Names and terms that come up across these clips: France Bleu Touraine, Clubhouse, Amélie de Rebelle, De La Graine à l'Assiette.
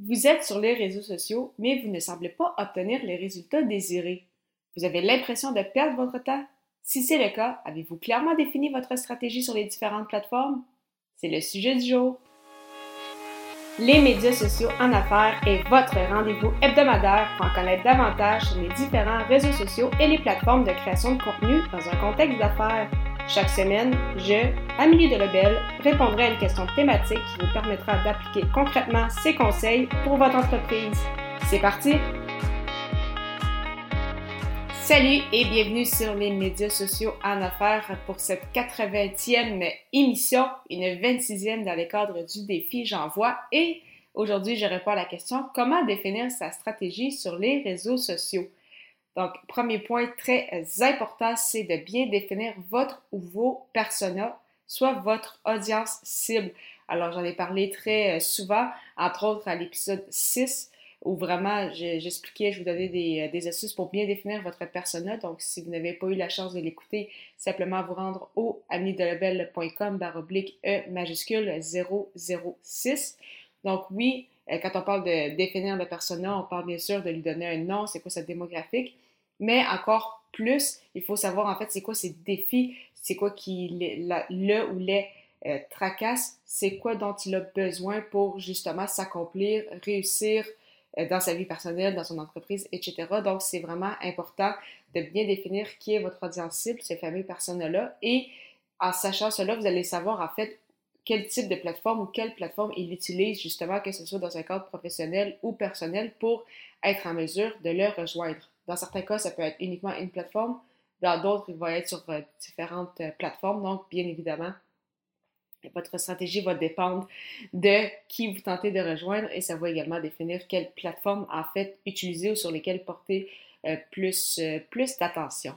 Vous êtes sur les réseaux sociaux, mais vous ne semblez pas obtenir les résultats désirés. Vous avez l'impression de perdre votre temps? Si c'est le cas, avez-vous clairement défini votre stratégie sur les différentes plateformes? C'est le sujet du jour. Les médias sociaux en affaires est votre rendez-vous hebdomadaire pour en connaître davantage sur les différents réseaux sociaux et les plateformes de création de contenu dans un contexte d'affaires. Chaque semaine, je, Amélie de Rebelle, répondrai à une question thématique qui vous permettra d'appliquer concrètement ces conseils pour votre entreprise. C'est parti! Salut et bienvenue sur les médias sociaux en affaires pour cette 80e émission, une 26e dans le cadre du défi J'envoie. Et aujourd'hui, je réponds à la question « Comment définir sa stratégie sur les réseaux sociaux ?» Donc, premier point très important, c'est de bien définir votre ou vos personas, soit votre audience cible. Alors, j'en ai parlé très souvent, entre autres à l'épisode 6, où vraiment, j'expliquais, je vous donnais des astuces pour bien définir votre persona. Donc, si vous n'avez pas eu la chance de l'écouter, simplement vous rendre au aimeedelabel.com/E006. Donc, oui, quand on parle de définir le persona, on parle bien sûr de lui donner un nom, c'est quoi sa démographique, mais encore plus, il faut savoir en fait c'est quoi ses défis, c'est quoi qui le ou les tracasse, c'est quoi dont il a besoin pour justement s'accomplir, réussir, dans sa vie personnelle, dans son entreprise, etc. Donc, c'est vraiment important de bien définir qui est votre audience cible, ces fameux personas-là. Et en sachant cela, vous allez savoir en fait quel type de plateforme ou quelle plateforme il utilise justement, que ce soit dans un cadre professionnel ou personnel, pour être en mesure de le rejoindre. Dans certains cas, ça peut être uniquement une plateforme. Dans d'autres, il va être sur différentes plateformes. Donc, bien évidemment, votre stratégie va dépendre de qui vous tentez de rejoindre et ça va également définir quelle plateforme en fait utiliser ou sur lesquelles porter plus d'attention.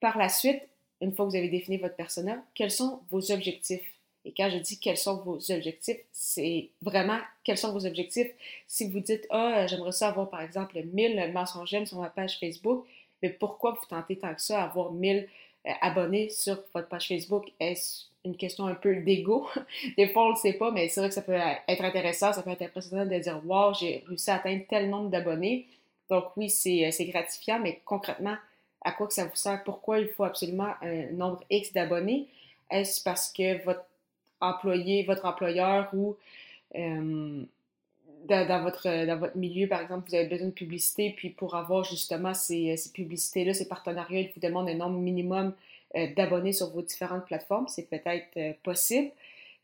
Par la suite, une fois que vous avez défini votre persona, quels sont vos objectifs? Et quand je dis quels sont vos objectifs, c'est vraiment quels sont vos objectifs. Si vous dites « Ah, j'aimerais ça avoir par exemple 1000 mentions j'aime sur ma page Facebook », mais pourquoi vous tentez tant que ça à avoir 1000 abonnés sur votre page Facebook? Est-ce une question un peu d'ego? Des fois, on le sait pas, mais c'est vrai que ça peut être intéressant, ça peut être impressionnant de dire « Wow, j'ai réussi à atteindre tel nombre d'abonnés ». Donc oui, c'est gratifiant, mais concrètement, à quoi que ça vous sert? Pourquoi il faut absolument un nombre X d'abonnés? Est-ce parce que votre employé, votre employeur ou dans votre milieu, par exemple, vous avez besoin de publicité, puis pour avoir justement ces publicités-là, ces partenariats, il vous demande un nombre minimum d'abonnés sur vos différentes plateformes, c'est peut-être possible.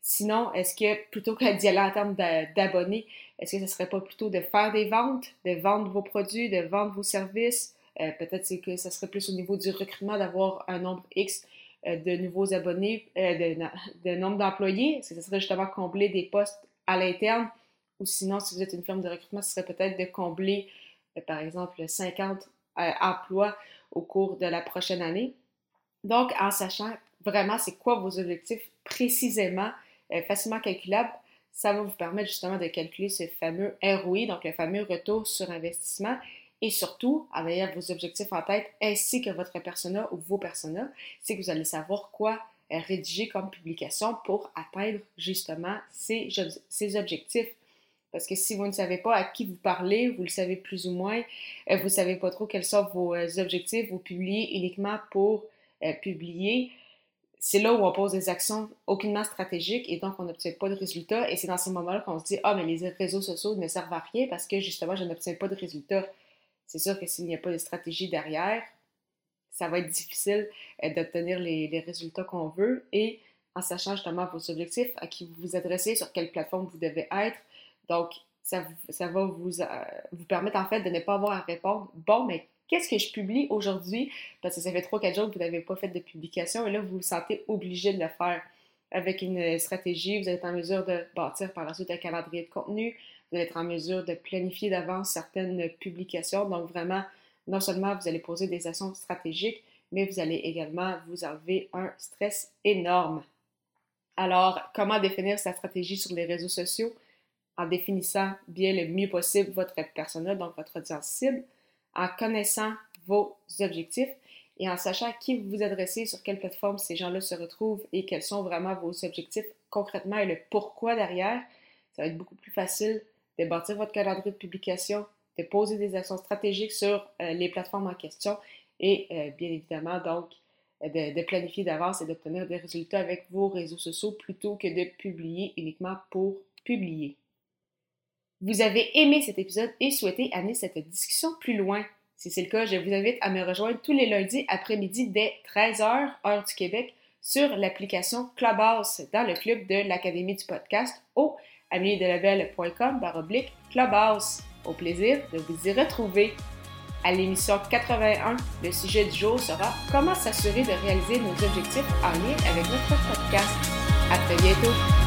Sinon, est-ce que plutôt que d'y aller en termes d'abonnés, est-ce que ce ne serait pas plutôt de faire des ventes, de vendre vos produits, de vendre vos services? Peut-être c'est que ce serait plus au niveau du recrutement d'avoir un nombre X de nouveaux abonnés, de nombre d'employés. Est-ce que ce serait justement combler des postes à l'interne? Ou sinon, si vous êtes une firme de recrutement, ce serait peut-être de combler, par exemple, 50 emplois au cours de la prochaine année. Donc, en sachant vraiment c'est quoi vos objectifs précisément, facilement calculables, ça va vous permettre justement de calculer ce fameux ROI, donc le fameux retour sur investissement, et surtout, en ayant vos objectifs en tête, ainsi que votre persona ou vos personas, c'est que vous allez savoir quoi rédiger comme publication pour atteindre justement ces objectifs. Parce que si vous ne savez pas à qui vous parlez, vous le savez plus ou moins, vous ne savez pas trop quels sont vos objectifs, vous publiez uniquement pour publier, c'est là où on pose des actions aucunement stratégiques et donc on n'obtient pas de résultats. Et c'est dans ces moments-là qu'on se dit « Ah, mais les réseaux sociaux ne servent à rien parce que justement, je n'obtiens pas de résultats. » C'est sûr que s'il n'y a pas de stratégie derrière, ça va être difficile d'obtenir les résultats qu'on veut. Et en sachant justement vos objectifs, à qui vous vous adressez, sur quelle plateforme vous devez être, donc ça va vous permettre en fait de ne pas avoir à répondre « Bon, mais qu'est-ce que je publie aujourd'hui? » Parce que ça fait 3-4 jours que vous n'avez pas fait de publication et là, vous vous sentez obligé de le faire. Avec une stratégie, vous êtes en mesure de bâtir par la suite un calendrier de contenu, vous allez être en mesure de planifier d'avance certaines publications. Donc vraiment, non seulement vous allez poser des actions stratégiques, mais vous allez également vous enlever un stress énorme. Alors, comment définir sa stratégie sur les réseaux sociaux? En définissant bien le mieux possible votre persona, donc votre audience cible, en connaissant vos objectifs et en sachant à qui vous vous adressez, sur quelle plateforme ces gens-là se retrouvent et quels sont vraiment vos objectifs concrètement et le pourquoi derrière, ça va être beaucoup plus facile de bâtir votre calendrier de publication, de poser des actions stratégiques sur les plateformes en question et bien évidemment donc de planifier d'avance et d'obtenir des résultats avec vos réseaux sociaux plutôt que de publier uniquement pour publier. Vous avez aimé cet épisode et souhaitez amener cette discussion plus loin. Si c'est le cas, je vous invite à me rejoindre tous les lundis après-midi dès 13h, heure du Québec, sur l'application Clubhouse dans le club de l'Académie du podcast au aimeedelabel.com/Clubhouse. Au plaisir de vous y retrouver. À l'émission 81, le sujet du jour sera « Comment s'assurer de réaliser nos objectifs en lien avec notre podcast ». À très bientôt!